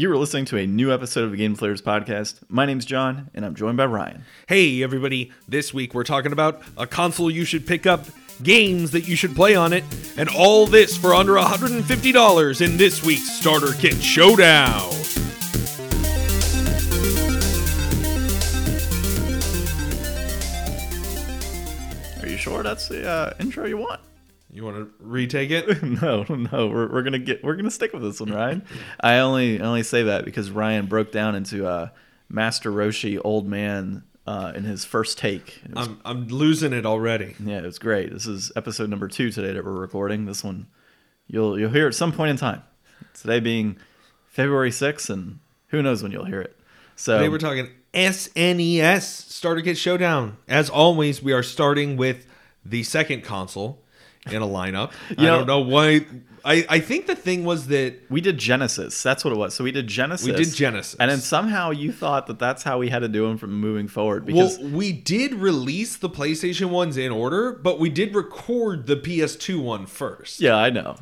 You were listening to a new episode of the Game Players Podcast. My name's John, and I'm joined by Ryan. Hey, everybody. This week, we're talking about a console you should pick up, games that you should play on it, and all this for under $150 in this week's Starter Kit Showdown. Are you sure that's the intro you want? You want to retake it? No. We're gonna stick with this one, Ryan. I only say that because Ryan broke down into Master Roshi old man in his first take. I'm losing it already. Yeah, it was great. This is episode number 2 today that we're recording. This one you'll hear at some point in time. Today being February 6th, and who knows when you'll hear it. So today we're talking SNES Starter Kit Showdown. As always, we are starting with the second console in a lineup. I don't know why. I think the thing was that we did Genesis. That's what it was. So we did Genesis. And then somehow you thought that that's how we had to do them from moving forward. Because we did release the PlayStation ones in order, but we did record the PS2 one first. Yeah, I know.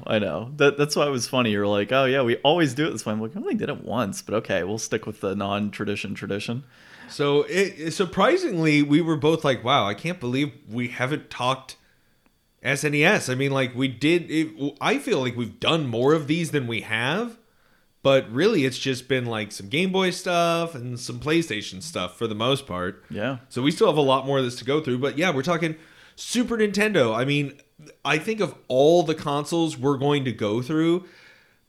That's why it was funny. You're like, oh yeah, we always do it this way. I'm like, I only did it once, but okay, we'll stick with the non-tradition tradition. So surprisingly, we were both like, wow, I can't believe we haven't talked SNES. I mean, like, we did it, I feel like we've done more of these than we have, but really it's just been like some Game Boy stuff and some PlayStation stuff for the most part. Yeah. So we still have a lot more of this to go through, but yeah, we're talking Super Nintendo. I mean, I think of all the consoles we're going to go through,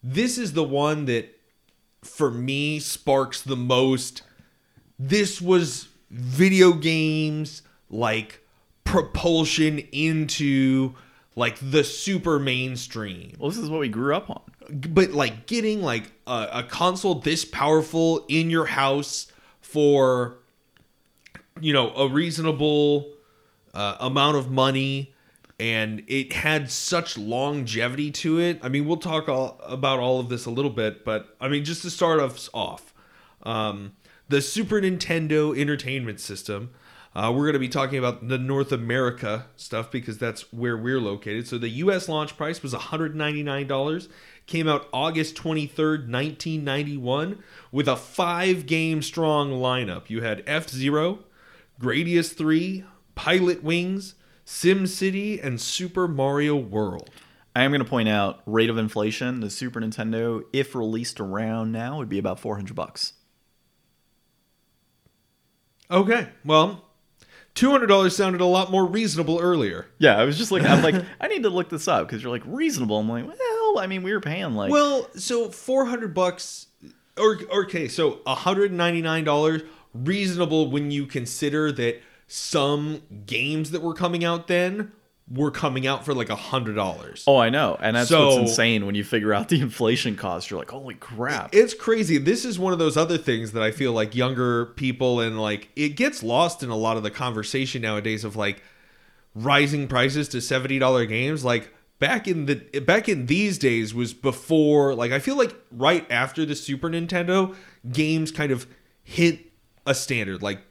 this is the one that for me sparks the most. This was video games like propulsion into like the super mainstream. Well, this is what we grew up on. But like getting like a console this powerful in your house for, you know, a reasonable amount of money, and it had such longevity to it. I mean, we'll talk about all of this a little bit, but I mean, just to start us off, the Super Nintendo Entertainment System. We're going to be talking about the North America stuff because that's where we're located. So the U.S. launch price was $199. Came out August 23rd, 1991 with a 5-game strong lineup. You had F-Zero, Gradius 3, Pilot Wings, SimCity, and Super Mario World. I am going to point out rate of inflation. The Super Nintendo, if released around now, would be about $400. Okay, well, $200 sounded a lot more reasonable earlier. Yeah, I was just like, I'm like, I need to look this up because you're like reasonable. I'm like, well, I mean, we were paying like. Well, so $400, or okay, so $199 reasonable when you consider that some games that were coming out then were coming out for like $100. Oh, I know, and that's so, what's insane when you figure out the inflation cost. You're like, holy crap, it's crazy. This is one of those other things that I feel like younger people, and like it gets lost in a lot of the conversation nowadays of like rising prices to $70 games. Like back in these days was before. Like I feel like right after the Super Nintendo, games kind of hit a standard. Like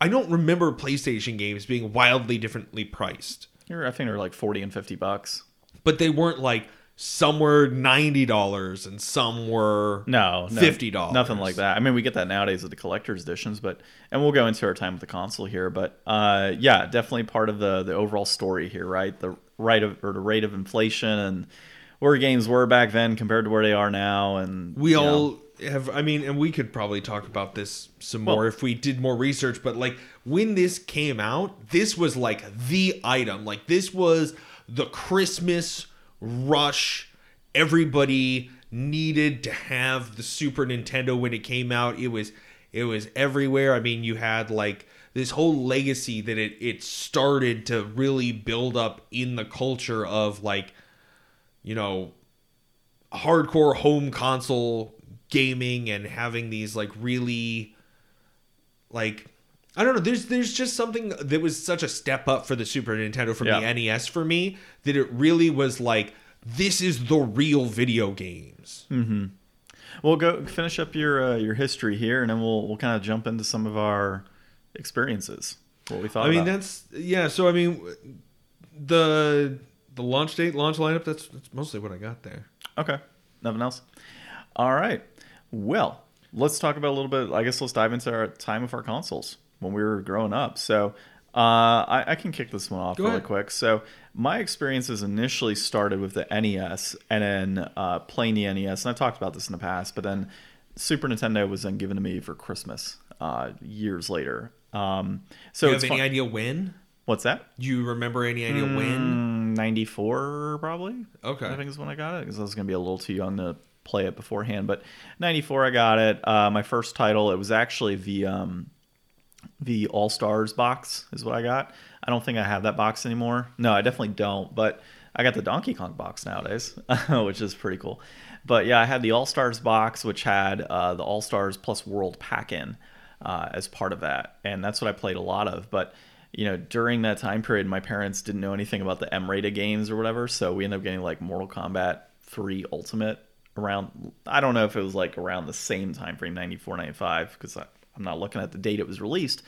I don't remember PlayStation games being wildly differently priced. I think they were like $40 and $50. But they weren't like, some were $90 and some were $50. Nothing like that. I mean, we get that nowadays with the collector's editions, and we'll go into our time with the console here. But yeah, definitely part of the overall story here, right? The rate of inflation and where games were back then compared to where they are now. And we all have, I mean, and we could probably talk about this some more if we did more research, but like when this came out, this was like the item. Like this was the Christmas rush. Everybody needed to have the Super Nintendo when it came out. It was everywhere. I mean, you had like this whole legacy that it started to really build up in the culture of like, you know, hardcore home console gaming and having these like really like, I don't know, there's just something that was such a step up for the Super Nintendo from the NES for me that it really was like, this is the real video games. Mm-hmm. Well, go finish up your history here, and then we'll kind of jump into some of our experiences, what we thought. I mean, about. That's yeah. So I mean, the launch date, launch lineup. That's mostly what I got there. Okay, nothing else. All right. Well, let's talk about a little bit. I guess let's dive into our time of our consoles when we were growing up. So I can kick this one off really quick. So my experiences initially started with the NES and then playing the NES. And I've talked about this in the past, but then Super Nintendo was then given to me for Christmas years later. So do you have any idea when? What's that? Do you remember any idea when? 94 probably. Okay. I think is when I got it because I was going to be a little too young to play it beforehand. But 94 I got it. My first title, it was actually the All-Stars box is what I got. I don't think I have that box anymore. No, I definitely don't. But I got the Donkey Kong box nowadays, which is pretty cool. But yeah, I had the All-Stars box, which had the All-Stars Plus World Pack in as part of that. And that's what I played a lot of. But, you know, during that time period, my parents didn't know anything about the M-rated games or whatever. So we ended up getting like Mortal Kombat 3 Ultimate around, I don't know if it was like around the same time frame, 94, 95, because I'm not looking at the date it was released.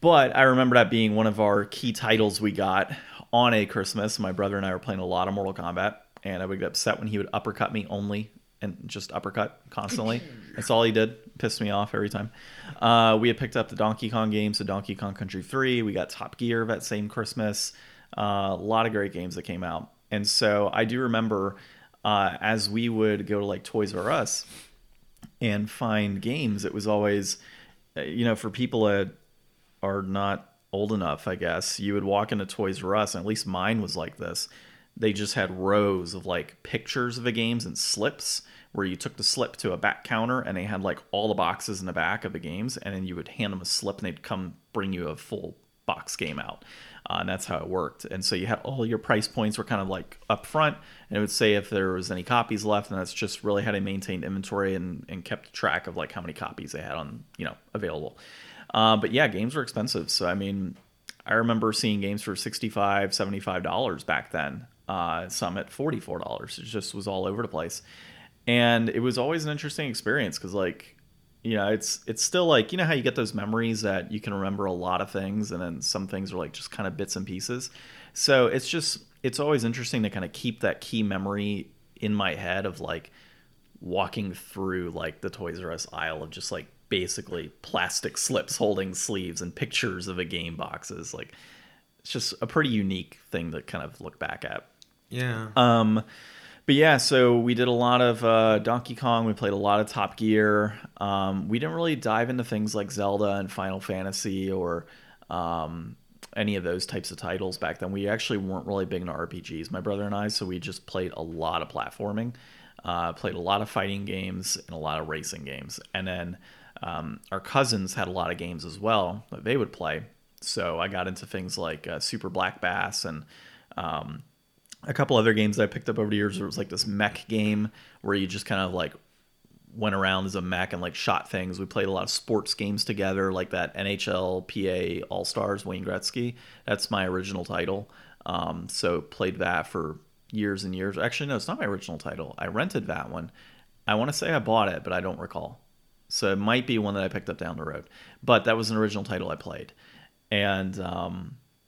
But I remember that being one of our key titles we got on a Christmas. My brother and I were playing a lot of Mortal Kombat, and I would get upset when he would uppercut me only, and just uppercut constantly. That's all he did. Pissed me off every time. We had picked up the Donkey Kong games, so Donkey Kong Country 3. We got Top Gear that same Christmas. A lot of great games that came out. And so I do remember as we would go to like Toys R Us and find games, it was always, you know, for people that are not old enough, I guess, you would walk into Toys R Us, and at least mine was like this. They just had rows of like pictures of the games and slips where you took the slip to a back counter, and they had like all the boxes in the back of the games, and then you would hand them a slip and they'd come bring you a full box game out. And that's how it worked. And so you had all your price points were kind of like up front, and it would say if there was any copies left, and that's just really how they maintained inventory and kept track of like how many copies they had on, you know, available. But yeah, games were expensive. So, I mean, I remember seeing games for $65, $75 back then. Some at $44. It just was all over the place. And it was always an interesting experience because, like, you know, it's still like, you know how you get those memories that you can remember a lot of things, and then some things are like just kind of bits and pieces. So it's just, it's always interesting to kind of keep that key memory in my head of like walking through like the Toys R Us aisle of just like basically plastic slips holding sleeves and pictures of a game boxes. Like, it's just a pretty unique thing to kind of look back at. Yeah. But yeah, so we did a lot of Donkey Kong. We played a lot of Top Gear. We didn't really dive into things like Zelda and Final Fantasy or any of those types of titles back then. We actually weren't really big into RPGs, my brother and I, so we just played a lot of platforming, played a lot of fighting games and a lot of racing games. And then our cousins had a lot of games as well that they would play. So I got into things like Super Black Bass and a couple other games that I picked up over the years. There was like this mech game where you just kind of like went around as a mech and like shot things. We played a lot of sports games together, like that NHLPA All-Stars, Wayne Gretzky. That's my original title. So played that for years and years. Actually, no, it's not my original title. I rented that one. I want to say I bought it, but I don't recall. So it might be one that I picked up down the road. But that was an original title I played. And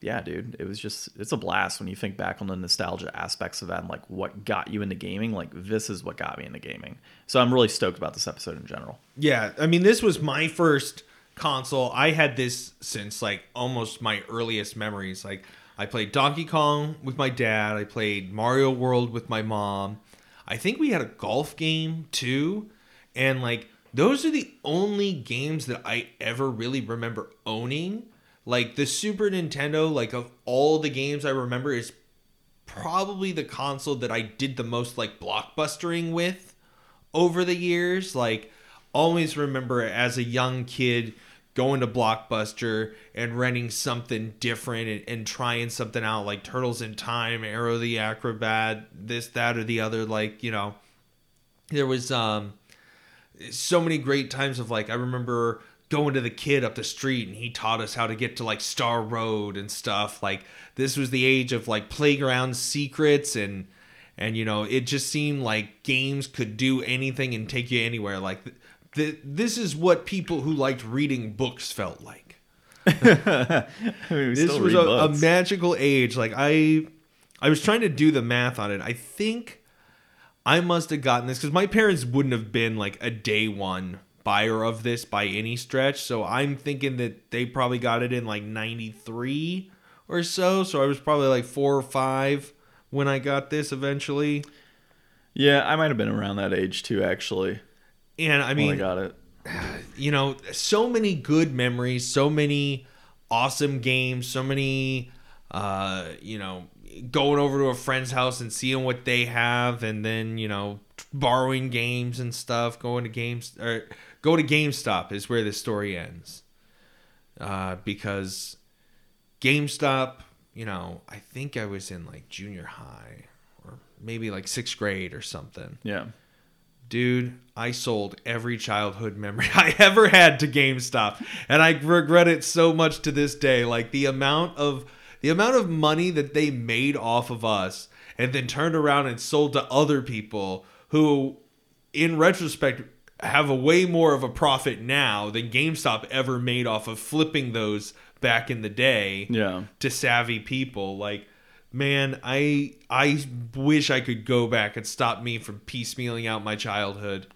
yeah, dude, it was just, it's a blast when you think back on the nostalgia aspects of that and like what got you into gaming. Like, this is what got me into gaming. So I'm really stoked about this episode in general. Yeah. I mean, this was my first console. I had this since like almost my earliest memories. Like, I played Donkey Kong with my dad. I played Mario World with my mom. I think we had a golf game too. And like, those are the only games that I ever really remember owning. Like, the Super Nintendo, like, of all the games I remember, is probably the console that I did the most, like, blockbustering with over the years. Like, always remember as a young kid going to Blockbuster and renting something different and trying something out, like Turtles in Time, Arrow the Acrobat, this, that, or the other. Like, you know, there was so many great times of, like, I remember going to the kid up the street and he taught us how to get to like Star Road and stuff. Like, this was the age of like playground secrets and you know, it just seemed like games could do anything and take you anywhere. Like this is what people who liked reading books felt like. I mean, this was a magical age. Like I was trying to do the math on it. I think I must have gotten this because my parents wouldn't have been like a day one buyer of this by any stretch. So I'm thinking that they probably got it in like 93 or so. So I was probably like 4 or 5 when I got this eventually. Yeah, I might have been around that age too, actually. And I mean, I got it. You know, so many good memories, so many awesome games, so many, you know, going over to a friend's house and seeing what they have, and then, you know, borrowing games and stuff, going to games or go to GameStop is where this story ends. Because GameStop, you know, I think I was in like junior high or maybe like 6th grade or something. Yeah. Dude, I sold every childhood memory I ever had to GameStop, and I regret it so much to this day. Like the amount of money that they made off of us and then turned around and sold to other people who, in retrospect, have a way more of a profit now than GameStop ever made off of flipping those back in the day to savvy people. Like, man, I wish I could go back and stop me from piecemealing out my childhood.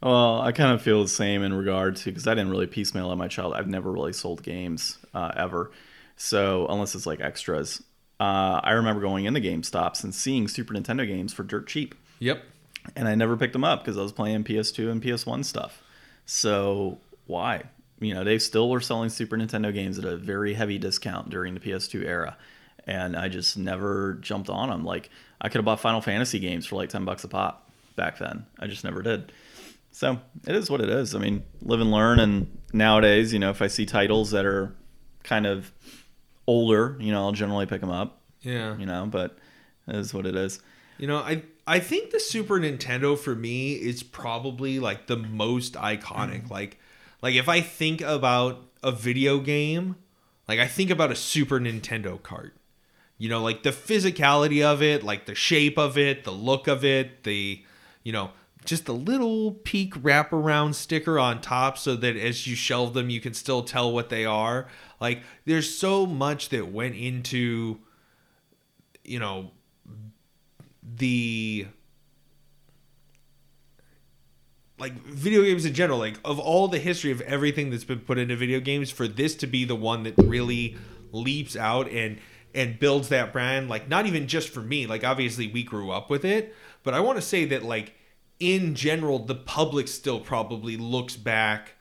Well, I kind of feel the same in regard to, because I didn't really piecemeal out my childhood. I've never really sold games ever. So unless it's like extras, I remember going into GameStops and seeing Super Nintendo games for dirt cheap. Yep. And I never picked them up because I was playing PS2 and PS1 stuff. So why? You know, they still were selling Super Nintendo games at a very heavy discount during the PS2 era. And I just never jumped on them. Like, I could have bought Final Fantasy games for like $10 a pop back then. I just never did. So it is what it is. I mean, live and learn. And nowadays, you know, if I see titles that are kind of older, you know, I'll generally pick them up. Yeah. You know, but it is what it is. You know, I think the Super Nintendo for me is probably like the most iconic. Like if I think about a video game, like I think about a Super Nintendo cart. You know, like the physicality of it, like the shape of it, the look of it, the, you know, just the little peak wraparound sticker on top so that as you shelve them, you can still tell what they are. Like, there's so much that went into, you know, the, like, video games in general. Like, of all the history of everything that's been put into video games, for this to be the one that really leaps out and builds that brand, like, not even just for me, like, obviously we grew up with it, but I want to say that, like, in general, the public still probably looks back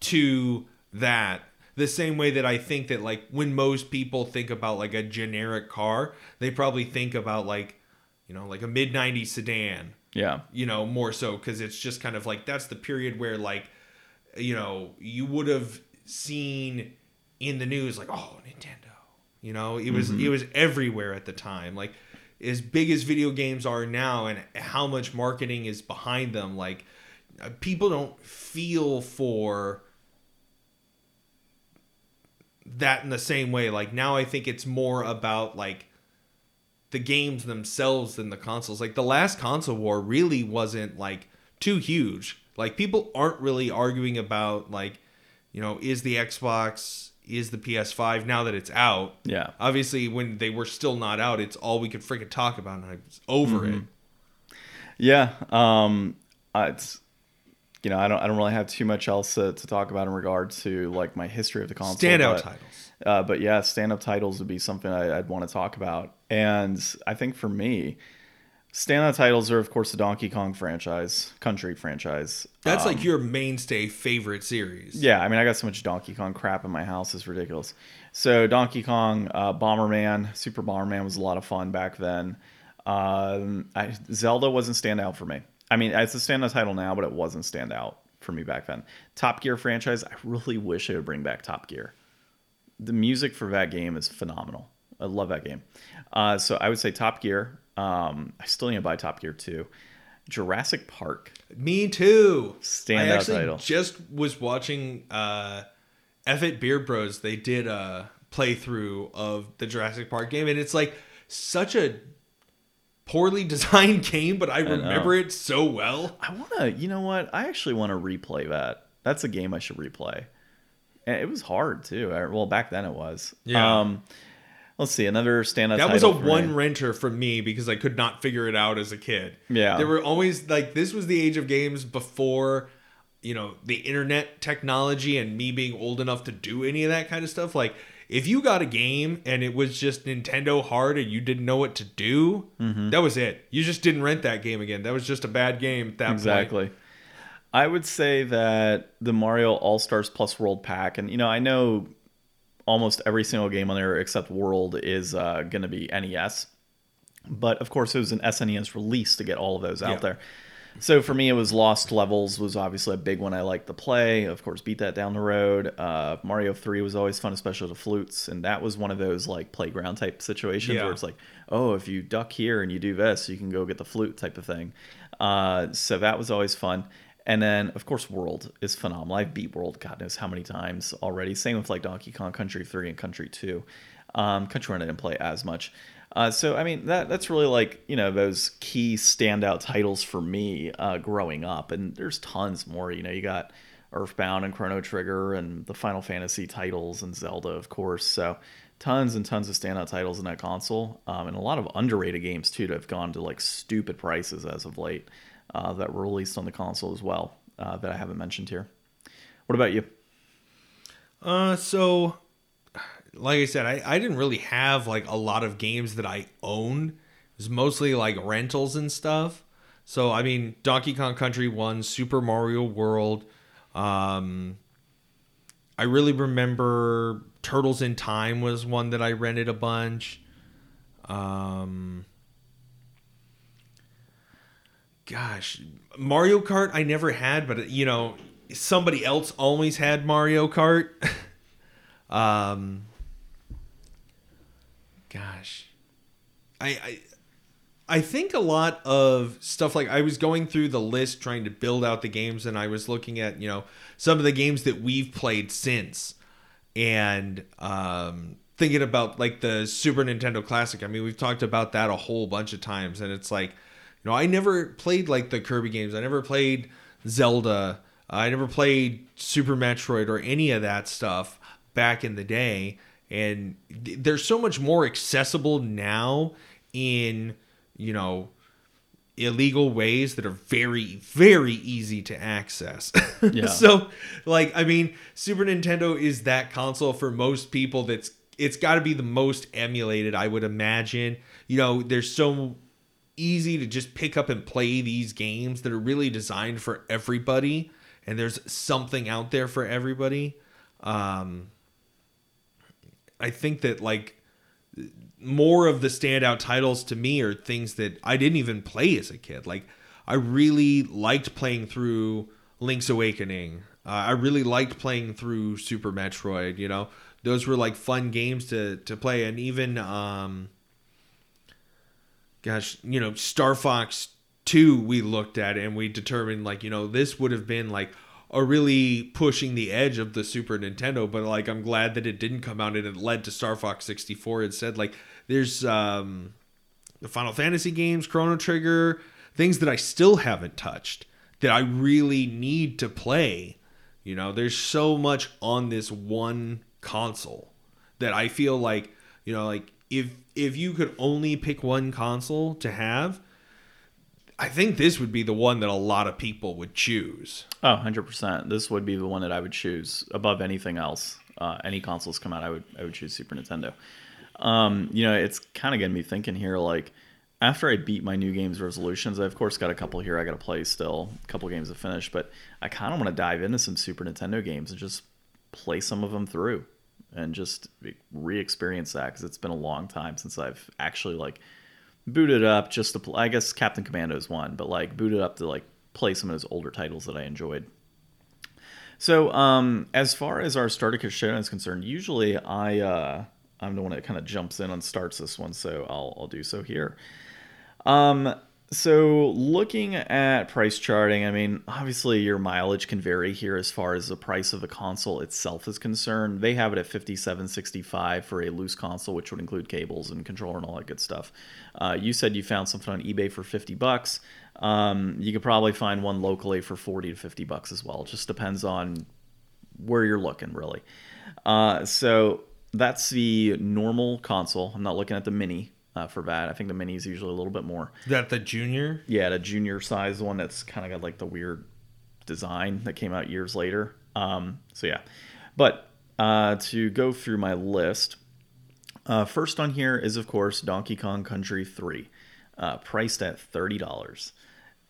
to that the same way that I think that, like, when most people think about, like, a generic car, they probably think about, like, you know, like a mid-90s sedan. Yeah. You know, more so because it's just kind of, like, that's the period where, like, you know, you would have seen in the news, like, oh, Nintendo. You know, it was everywhere at the time. Like, as big as video games are now and how much marketing is behind them, like, people don't feel for that in the same way. Like, now I think it's more about, like, the games themselves than the consoles. Like, the last console war really wasn't, like, too huge. Like, people aren't really arguing about, like, you know, is the Xbox, is the PS5, now that it's out. Yeah. Obviously, when they were still not out, it's all we could freaking talk about, and I was over it. Yeah. It's, you know, I don't really have too much else to talk about in regard to, like, my history of the console. Standout titles. But yeah, standout titles would be something I'd want to talk about. And I think for me, standout titles are, of course, the Donkey Kong franchise, Country franchise. That's like your mainstay favorite series. Yeah, I mean, I got so much Donkey Kong crap in my house, it's ridiculous. So Donkey Kong, Bomberman, Super Bomberman was a lot of fun back then. Zelda wasn't standout for me. I mean, it's a standout title now, but it wasn't standout for me back then. Top Gear franchise, I really wish I would bring back Top Gear. The music for that game is phenomenal. I love that game. So I would say Top Gear. I still need to buy Top Gear 2. Jurassic Park. Me too. Standout title. I just was watching F It Beer Bros. They did a playthrough of the Jurassic Park game, and it's like such a poorly designed game, but I remember it so well. I want to, you know what? I actually want to replay that. That's a game I should replay. And it was hard too. Well, back then it was. Yeah. Let's see, another standout. That was a one renter for me because I could not figure it out as a kid. Yeah. There were always, like, this was the age of games before, you know, the internet technology and me being old enough to do any of that kind of stuff. Like, if you got a game and it was just Nintendo hard and you didn't know what to do, that was it. You just didn't rent that game again. That was just a bad game at that point. Exactly. I would say that the Mario All-Stars Plus World Pack, and, you know, I know almost every single game on there except World is going to be NES. But, of course, it was an SNES release to get all of those out there. So, for me, it was Lost Levels was obviously a big one I liked to play. Of course, beat that down the road. Mario 3 was always fun, especially the flutes. And that was one of those, like, playground-type situations where it's like, oh, if you duck here and you do this, you can go get the flute type of thing. So, that was always fun. And then, of course, World is phenomenal. I've beat World God knows how many times already. Same with, like, Donkey Kong Country 3 and Country 2. Country 1 I didn't play as much. So, I mean, that's really, like, you know, those key standout titles for me growing up. And there's tons more. You know, you got Earthbound and Chrono Trigger and the Final Fantasy titles and Zelda, of course. So, tons and tons of standout titles in that console. And a lot of underrated games, too, that have gone to, like, stupid prices as of late. That were released on the console as well, that I haven't mentioned here. What about you? So, like I said, I didn't really have, like, a lot of games that I owned. It was mostly, like, rentals and stuff. So, I mean, Donkey Kong Country 1, Super Mario World. I really remember Turtles in Time was one that I rented a bunch. Gosh, Mario Kart I never had, but, you know, somebody else always had Mario Kart. Gosh, I think a lot of stuff, like, I was going through the list trying to build out the games, and I was looking at, you know, some of the games that we've played since, and thinking about, like, the Super Nintendo Classic. I mean, we've talked about that a whole bunch of times, and it's like, you know, I never played, like, the Kirby games. I never played Zelda. I never played Super Metroid or any of that stuff back in the day. And they're so much more accessible now in, you know, illegal ways that are very, very easy to access. Yeah. So, like, I mean, Super Nintendo is that console for most people that's, it's got to be the most emulated, I would imagine. You know, there's so easy to just pick up and play these games that are really designed for everybody, and there's something out there for everybody. I think that, like, more of the standout titles to me are things that I didn't even play as a kid. Like, I really liked playing through Link's Awakening. I really liked playing through Super Metroid. You know, those were, like, fun games to play. And even gosh, you know, Star Fox 2 we looked at and we determined, like, you know, this would have been, like, a really pushing the edge of the Super Nintendo, but, like, I'm glad that it didn't come out and it led to Star Fox 64 instead. Like, there's the Final Fantasy games, Chrono Trigger, things that I still haven't touched that I really need to play. You know, there's so much on this one console that I feel like, you know, like, if you could only pick one console to have, I think this would be the one that a lot of people would choose. Oh, 100%. This would be the one that I would choose above anything else. Any consoles come out, I would choose Super Nintendo. You know, it's kind of getting me thinking here, like, after I beat my new games resolutions, I, of course, got a couple here I got to play still, a couple games to finish, but I kind of want to dive into some Super Nintendo games and just play some of them through. And just re-experience that, because it's been a long time since I've actually, like, booted up just to play. I guess Captain Commando is one, but, like, booted up to, like, play some of those older titles that I enjoyed. So as far as our Starter Kit Showdown is concerned, usually I'm the one that kind of jumps in and starts this one, so I'll do so here. So looking at price charting, I mean, obviously your mileage can vary here as far as the price of the console itself is concerned. They have it at $57.65 for a loose console, which would include cables and controller and all that good stuff. You said you found something on eBay for $50. You could probably find one locally for $40 to $50 as well. It just depends on where you're looking, really. So that's the normal console. I'm not looking at the mini for that. I think the mini is usually a little bit more. Is that the junior? Yeah, the junior size one that's kind of got like the weird design that came out years later. So yeah, but to go through my list, first on here is of course Donkey Kong Country 3, priced at $30.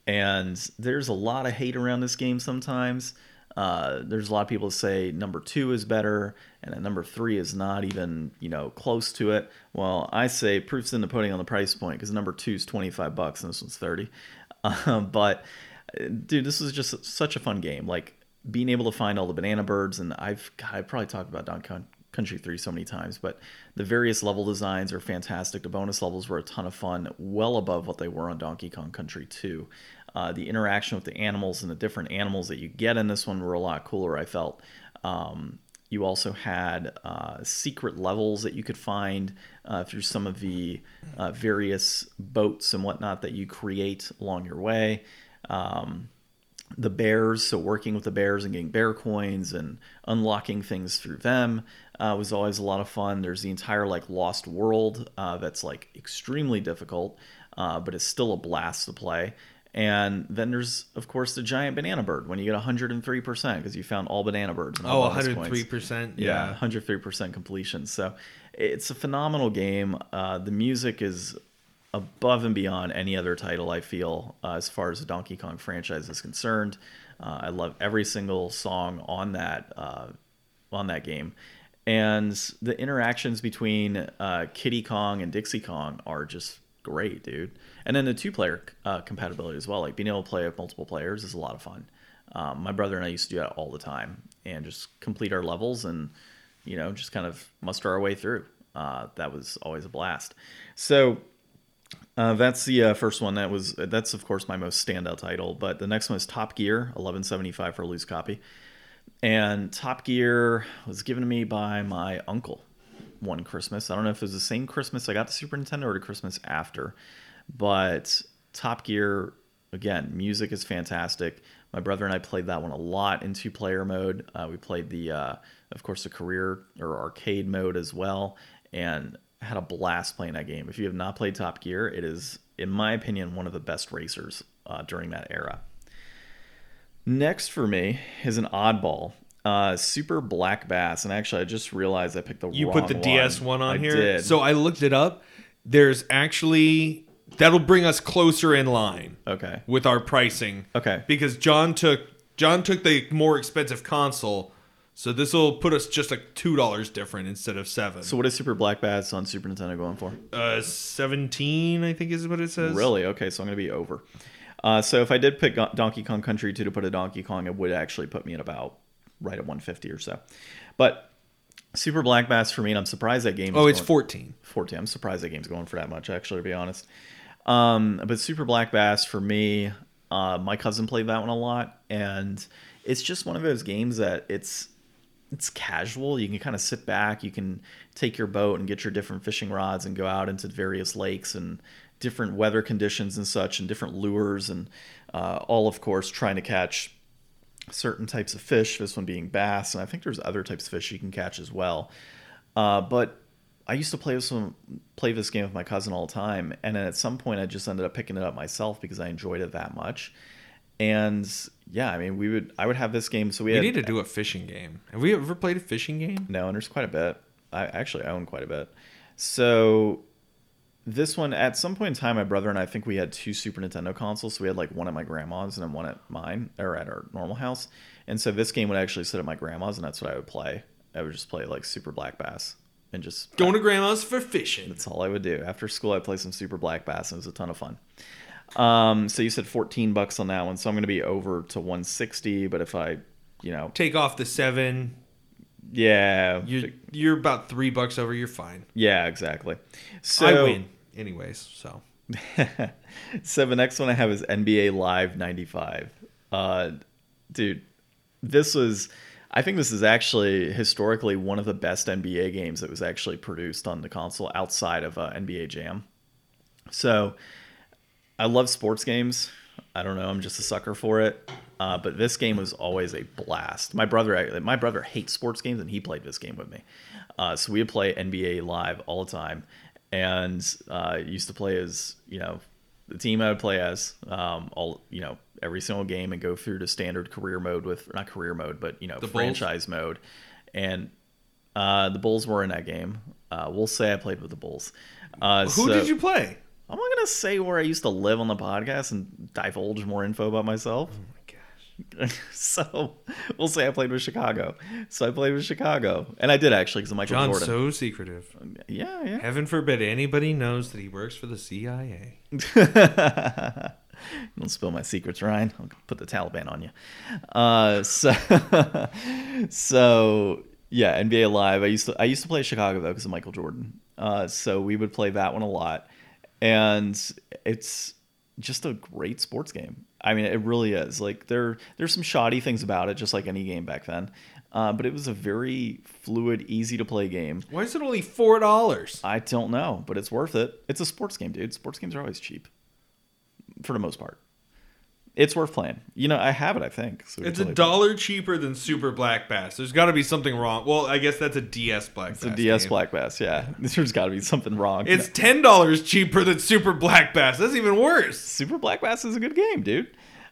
And there's a lot of hate around this game sometimes. There's a lot of people that say number 2 is better and that number 3 is not even, you know, close to it. Well, I say proof's in the pudding on the price point, because number 2 is $25 and this one's $30. But dude, this is just such a fun game. Like being able to find all the banana birds, and I probably talked about Donkey Kong Country 3 so many times, but the various level designs are fantastic. The bonus levels were a ton of fun, well above what they were on Donkey Kong Country 2. The interaction with the animals and the different animals that you get in this one were a lot cooler, I felt. You also had secret levels that you could find through some of the various boats and whatnot that you create along your way. The bears, so working with the bears and getting bear coins and unlocking things through them was always a lot of fun. There's the entire like Lost World that's like extremely difficult, but it's still a blast to play. And then there's, of course, the giant banana bird when you get 103% because you found all banana birds. And all 103%. Yeah, 103% completion. So it's a phenomenal game. The music is above and beyond any other title, I feel, as far as the Donkey Kong franchise is concerned. I love every single song on that game. And the interactions between Kitty Kong and Dixie Kong are just great, dude. And then the two-player compatibility as well, like being able to play with multiple players is a lot of fun. My brother and I used to do that all the time and just complete our levels and, you know, just kind of muster our way through. That was always a blast. So that's the first one. That's of course my most standout title. But the next one is Top Gear, $11.75 for a loose copy. And Top Gear was given to me by my uncle one Christmas. I don't know if it was the same Christmas I got the Super Nintendo or the Christmas after. But Top Gear, again, music is fantastic. My brother and I played that one a lot in two-player mode. We played of course, the career or arcade mode as well, and had a blast playing that game. If you have not played Top Gear, it is, in my opinion, one of the best racers during that era. Next for me is an oddball. Super Black Bass. And actually, I just realized I picked the wrong one. You put the DS one on here? I did. So I looked it up. There's actually... That'll bring us closer in line, okay, with our pricing, okay, because John took the more expensive console, so this will put us just like $2 different instead of $7. So what is Super Black Bass on Super Nintendo going for? $17, I think is what it says. Really? Okay, so I'm gonna be over. So if I did pick Donkey Kong Country 2 to put a Donkey Kong, it would actually put me at about right at $150 or so, but. Super Black Bass for me, and I'm surprised that game is it's 14. 14. I'm surprised that game's going for that much, actually, to be honest. But Super Black Bass for me, my cousin played that one a lot, and it's just one of those games that it's casual. You can kind of sit back, you can take your boat and get your different fishing rods and go out into various lakes and different weather conditions and such, and different lures, and all, of course, trying to catch certain types of fish, this one being bass, and I think there's other types of fish you can catch as well. But I used to play this game with my cousin all the time, and then at some point I just ended up picking it up myself because I enjoyed it that much. And yeah, I mean, I would have this game. So we need to do a fishing game. Have we ever played a fishing game? No, and there's quite a bit. I own quite a bit. So this one, at some point in time, my brother and I think we had two Super Nintendo consoles. So we had like one at my grandma's and then one at mine, or at our normal house. And so this game would actually sit at my grandma's, and that's what I would play. I would just play like Super Black Bass and just... Going to grandma's for fishing. That's all I would do. After school, I'd play some Super Black Bass, and it was a ton of fun. So you said $14 on that one, so I'm going to be over to $160, but if I, you know... Take off the $7... Yeah. You're about $3 over, you're fine. Yeah, exactly. So I win. Anyways, so so the next one I have is NBA Live 95. Dude, I think this is actually historically one of the best NBA games that was actually produced on the console outside of NBA Jam. So I love sports games. I don't know. I'm just a sucker for it. But this game was always a blast. My brother hates sports games, and he played this game with me. So we would play NBA Live all the time, and used to play as, you know, the team I would play as, all, you know, every single game, and go through to standard career mode with, not career mode, but, you know, the franchise Bulls mode. And the Bulls were in that game. We'll say I played with the Bulls. Who did you play? I'm not going to say where I used to live on the podcast and divulge more info about myself. So we'll say I played with Chicago. So I played with Chicago, and I did actually, because Michael Jordan. John's so secretive. Yeah, yeah. Heaven forbid anybody knows that he works for the CIA. Don't spill my secrets, Ryan. I'll put the Taliban on you. So yeah, NBA Live. I used to play Chicago though, because of Michael Jordan. So we would play that one a lot, and it's just a great sports game. I mean, it really is. Like, there's some shoddy things about it, just like any game back then. But it was a very fluid, easy-to-play game. Why is it only $4? I don't know, but it's worth it. It's a sports game, dude. Sports games are always cheap, for the most part. It's worth playing. You know, I have it, I think. So it's $1 cheaper than Super Black Bass. There's got to be something wrong. Well, I guess that's a DS Black Bass. It's a DS game. Black Bass, yeah. There's got to be something wrong. It's $10 cheaper than Super Black Bass. That's even worse. Super Black Bass is a good game, dude.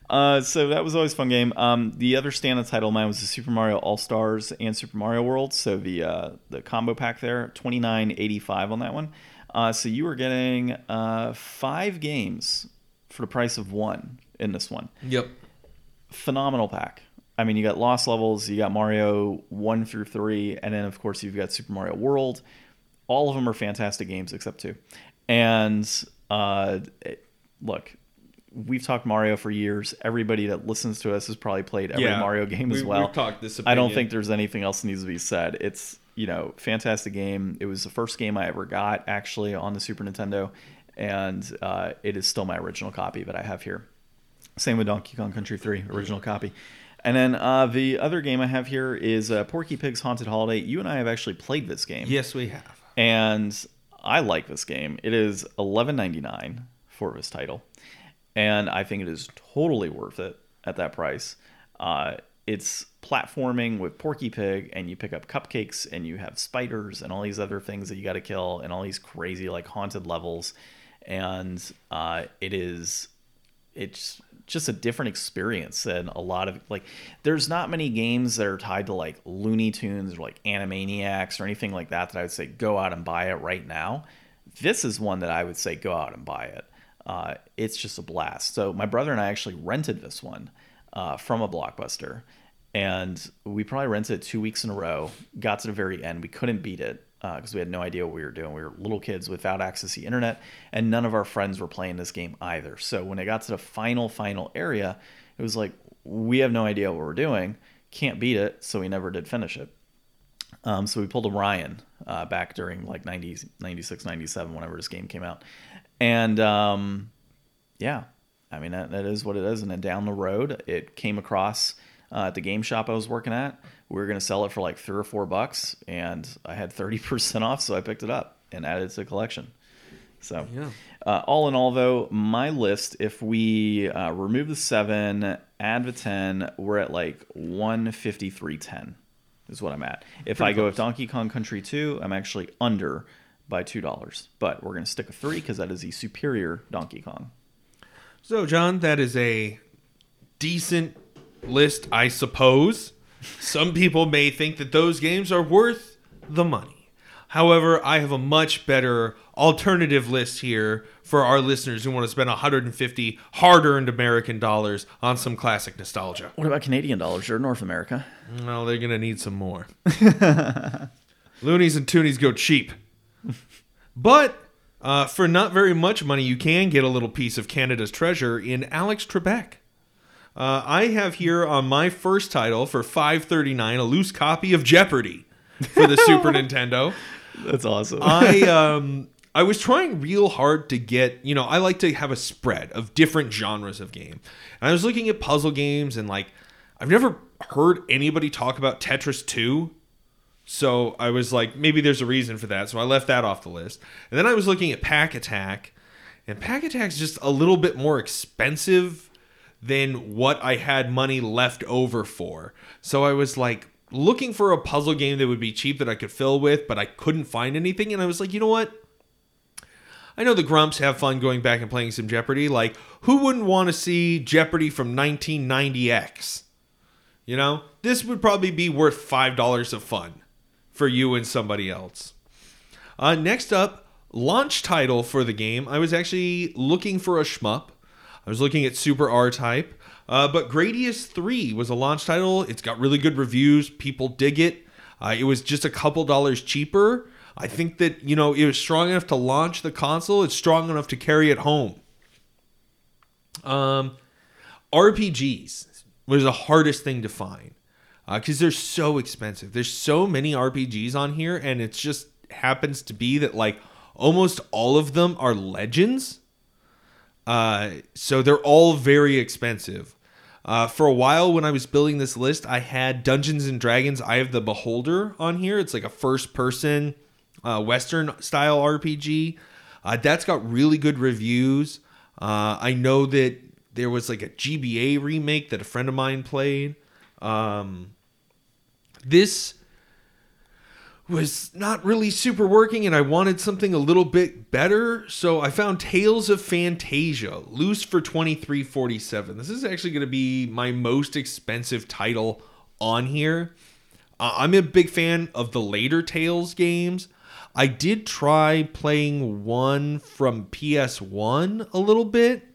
So that was always a fun game. The other standout title of mine was the Super Mario All-Stars and Super Mario World. So the combo pack there, $29.85 on that one. So you were getting 5 games for the price of one in this one. Yep. Phenomenal pack. I mean, you got Lost Levels, you got Mario 1 through 3, and then, of course, you've got Super Mario World. All of them are fantastic games except two. And look, we've talked Mario for years. Everybody that listens to us has probably played every Mario game as well. We've talked this opinion. I don't think there's anything else that needs to be said. It's, you know, fantastic game. It was the first game I ever got, actually, on the Super Nintendo. And it is still my original copy that I have here. Same with Donkey Kong Country 3, original copy. And then the other game I have here is Porky Pig's Haunted Holiday. You and I have actually played this game. Yes, we have. And I like this game. It is $11.99 for this title. And I think it is totally worth it at that price. It's platforming with Porky Pig, and you pick up cupcakes, and you have spiders, and all these other things that you got to kill, and all these crazy, like, haunted levels. And it's just a different experience than a lot of, like, there's not many games that are tied to, like, Looney Tunes or, like, Animaniacs or anything like that that I would say go out and buy it right now. This is one that I would say go out and buy it. It's just a blast. So my brother and I actually rented this one from a Blockbuster, and we probably rented it 2 weeks in a row. Got to the very end, we couldn't beat it because we had no idea what we were doing. We were little kids without access to the internet, and none of our friends were playing this game either. So when it got to the final area, it was like, we have no idea what we're doing, can't beat it, so we never did finish it. So we pulled a Ryan back during like 90s, 96, 97, whenever this game came out. And yeah, I mean, that is what it is. And then down the road, it came across at the game shop I was working at. We were going to sell it for like $3 or $4, and I had 30% off, so I picked it up and added it to the collection. So yeah. All in all, though, my list, if we remove the 7, add the 10, we're at like 153.10 is what I'm at. If I go with Donkey Kong Country 2, I'm actually under by $2, but we're going to stick with 3 because that is the superior Donkey Kong. So, John, that is a decent list, I suppose. Some people may think that those games are worth the money. However, I have a much better alternative list here for our listeners who want to spend 150 hard-earned American dollars on some classic nostalgia. What about Canadian dollars? You're North America. Well, they're going to need some more. Loonies and Toonies go cheap. But for not very much money, you can get a little piece of Canada's treasure in Alex Trebek. I have here on my first title for $5.39 a loose copy of Jeopardy for the Super Nintendo. That's awesome. I was trying real hard to get, you know, I like to have a spread of different genres of game. And I was looking at puzzle games, and like, I've never heard anybody talk about Tetris 2. So I was like, maybe there's a reason for that. So I left that off the list. And then I was looking at Pack Attack. And Pack Attack's just a little bit more expensive. than what I had money left over for. So I was like looking for a puzzle game that would be cheap that I could fill with, but I couldn't find anything. And I was like, you know what? I know the grumps have fun going back and playing some Jeopardy. Like, who wouldn't want to see Jeopardy from 1990X? You know, this would probably be worth $5 of fun for you and somebody else. Next up, launch title for the game. I was actually looking for a shmup. I was looking at Super R-Type. But Gradius 3 was a launch title. It's got really good reviews. People dig it. It was just a couple dollars cheaper. I think that, you know, it was strong enough to launch the console. It's strong enough to carry it home. RPGs was the hardest thing to find because they're so expensive. There's so many RPGs on here, and it just happens to be that, like, almost all of them are Legends. So they're all very expensive. For a while when I was building this list, I had Dungeons and Dragons Eye of the Beholder on here. It's like a first-person Western-style RPG. That's got really good reviews. I know that there was like a GBA remake that a friend of mine played. This was not really super working, and I wanted something a little bit better, so I found Tales of Phantasia, loose for $23.47. This is actually going to be my most expensive title on here. I'm a big fan of the later Tales games. I did try playing one from PS1 a little bit,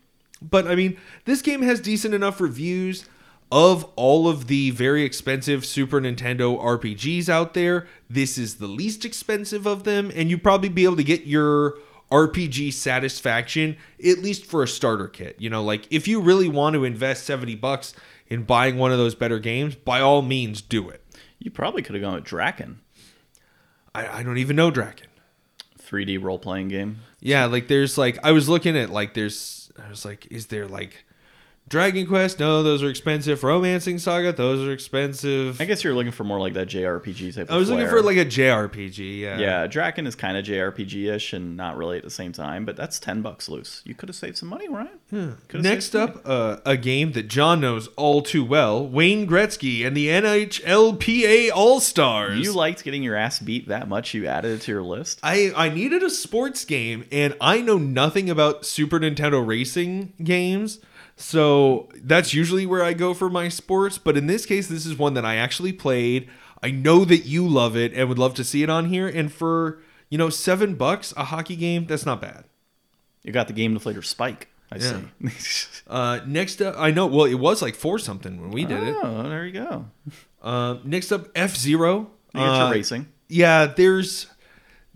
but I mean, this game has decent enough reviews. Of all of the very expensive Super Nintendo RPGs out there, this is the least expensive of them, and you'd probably be able to get your RPG satisfaction, at least for a starter kit. You know, like, if you really want to invest $70 in buying one of those better games, by all means, do it. You probably could have gone with Draken. I don't even know Draken. 3D role-playing game. Yeah, like, there's, like, I was looking at, like, there's, I was like, is there, like, Dragon Quest? No, those are expensive. Romancing Saga? Those are expensive. I guess you're looking for more like that JRPG type of looking for like a JRPG, yeah. Yeah, Draken is kind of JRPG-ish and not really at the same time, but that's $10 loose. You could have saved some money, Ryan. Yeah. Next up, a game that John knows all too well, Wayne Gretzky and the NHLPA All-Stars. You liked getting your ass beat that much you added it to your list? I needed a sports game, and I know nothing about Super Nintendo racing games. So that's usually where I go for my sports. But in this case, this is one that I actually played. I know that you love it and would love to see it on here. And for, you know, $7, a hockey game, that's not bad. You got the game deflator spike, I see. Next up, I know, well, it was like four something when we did it. Oh, there you go. Next up, F-Zero. Miniature racing. Yeah, there's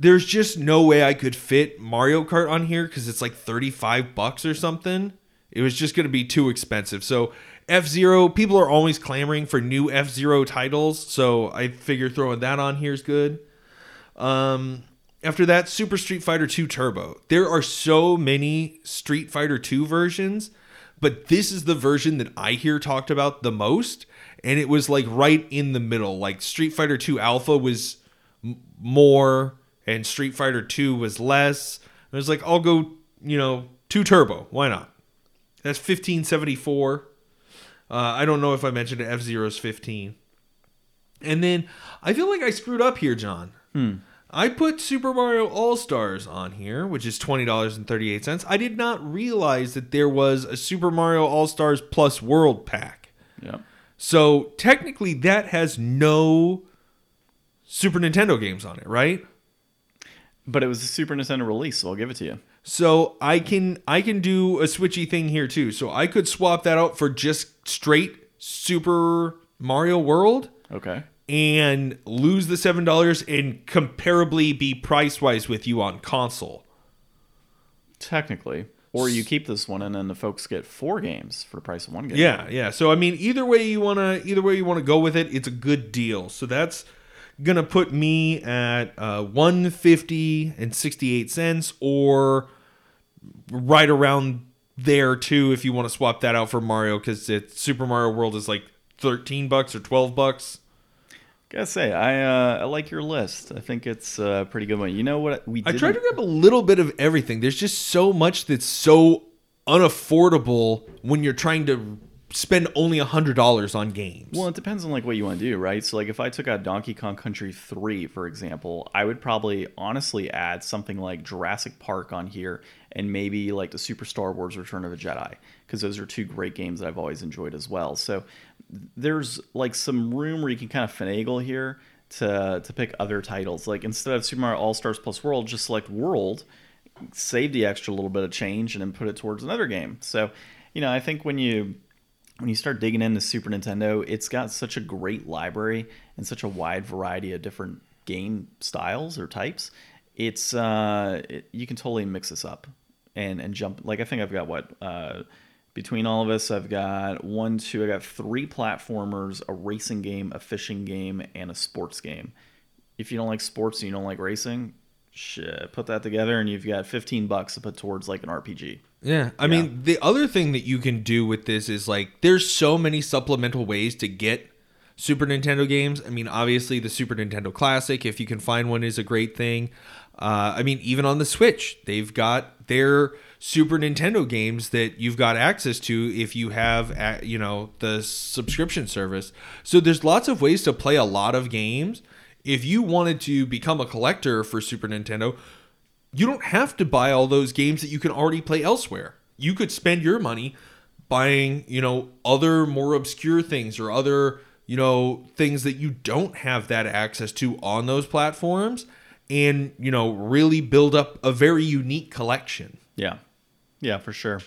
just no way I could fit Mario Kart on here because it's like $35 or something. It was just going to be too expensive. So F-Zero, people are always clamoring for new F-Zero titles. So I figure throwing that on here is good. After that, Super Street Fighter 2 Turbo. There are so many Street Fighter 2 versions, but this is the version that I hear talked about the most. And it was like right in the middle. Like Street Fighter 2 Alpha was more and Street Fighter 2 was less. I was like, I'll go, you know, 2 Turbo. Why not? That's $15.74. I don't know if I mentioned it. F-Zero's 15. And then I feel like I screwed up here, John. I put Super Mario All-Stars on here, which is $20.38. I did not realize that there was a Super Mario All-Stars Plus World Pack. Yeah. So technically that has no Super Nintendo games on it, right? But it was a Super Nintendo release, so I'll give it to you. So I can do a switchy thing here too. So I could swap that out for just straight Super Mario World. Okay. And lose the $7 and comparably be price-wise with you on console. Technically. Or you keep this one and then the folks get 4 games for the price of 1 game. Yeah. So I mean either way you wanna go with it, it's a good deal. So that's gonna put me at $1.50 or right around there too if you want to swap that out for Mario, because Super Mario World is like $13 or $12. Gotta say, I like your list. I think it's a pretty good one. You know what? I tried to grab a little bit of everything. There's just so much that's so unaffordable when you're trying to spend only $100 on games. Well, it depends on like what you want to do, right? So like if I took out Donkey Kong Country 3, for example, I would probably honestly add something like Jurassic Park on here and maybe like the Super Star Wars Return of the Jedi, because those are two great games that I've always enjoyed as well. So there's like some room where you can kind of finagle here to pick other titles. Like instead of Super Mario All-Stars Plus World, just select World, save the extra little bit of change and then put it towards another game. So, you know, I think when you start digging into Super Nintendo, it's got such a great library and such a wide variety of different game styles or types. It's you can totally mix this up and jump. Like I think I've got between all of us, I've got three platformers, a racing game, a fishing game, and a sports game. If you don't like sports and you don't like racing, shit, put that together and you've got $15 to put towards like an RPG. Yeah. I mean, the other thing that you can do with this is like there's so many supplemental ways to get Super Nintendo games. I mean, obviously the Super Nintendo Classic, if you can find one, is a great thing. I mean, even on the Switch, they've got their Super Nintendo games that you've got access to if you have, you know, the subscription service. So there's lots of ways to play a lot of games. If you wanted to become a collector for Super Nintendo, you don't have to buy all those games that you can already play elsewhere. You could spend your money buying, you know, other more obscure things or other, you know, things that you don't have that access to on those platforms and, you know, really build up a very unique collection. Yeah. Yeah, for sure.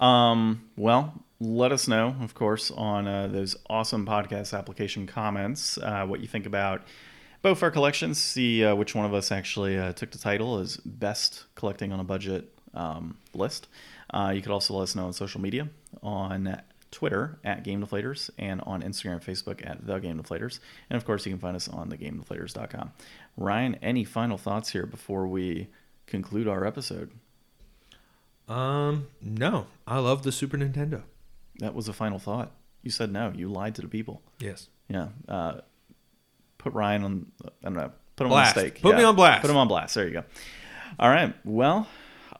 Well, let us know, of course, on those awesome podcast application comments, what you think about both our collections, see which one of us actually took the title as best collecting on a budget list. You could also let us know on social media, on Twitter at Game Deflators, and on Instagram and Facebook at The Game Deflators. And of course, you can find us on thegamedeflators.com. Ryan, any final thoughts here before we conclude our episode? No, I love the Super Nintendo. That was a final thought. You said no. You lied to the people. Yes. Yeah. Put Ryan on, I don't know, put him blast. On the stake. Put me on blast. Put him on blast. There you go. All right. Well,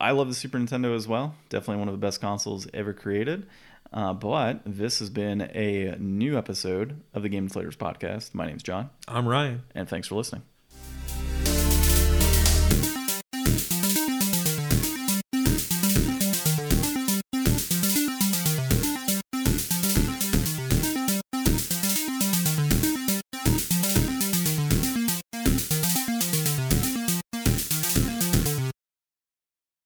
I love the Super Nintendo as well. Definitely one of the best consoles ever created. But this has been a new episode of the Game Deflators Podcast. My name's John. I'm Ryan. And thanks for listening.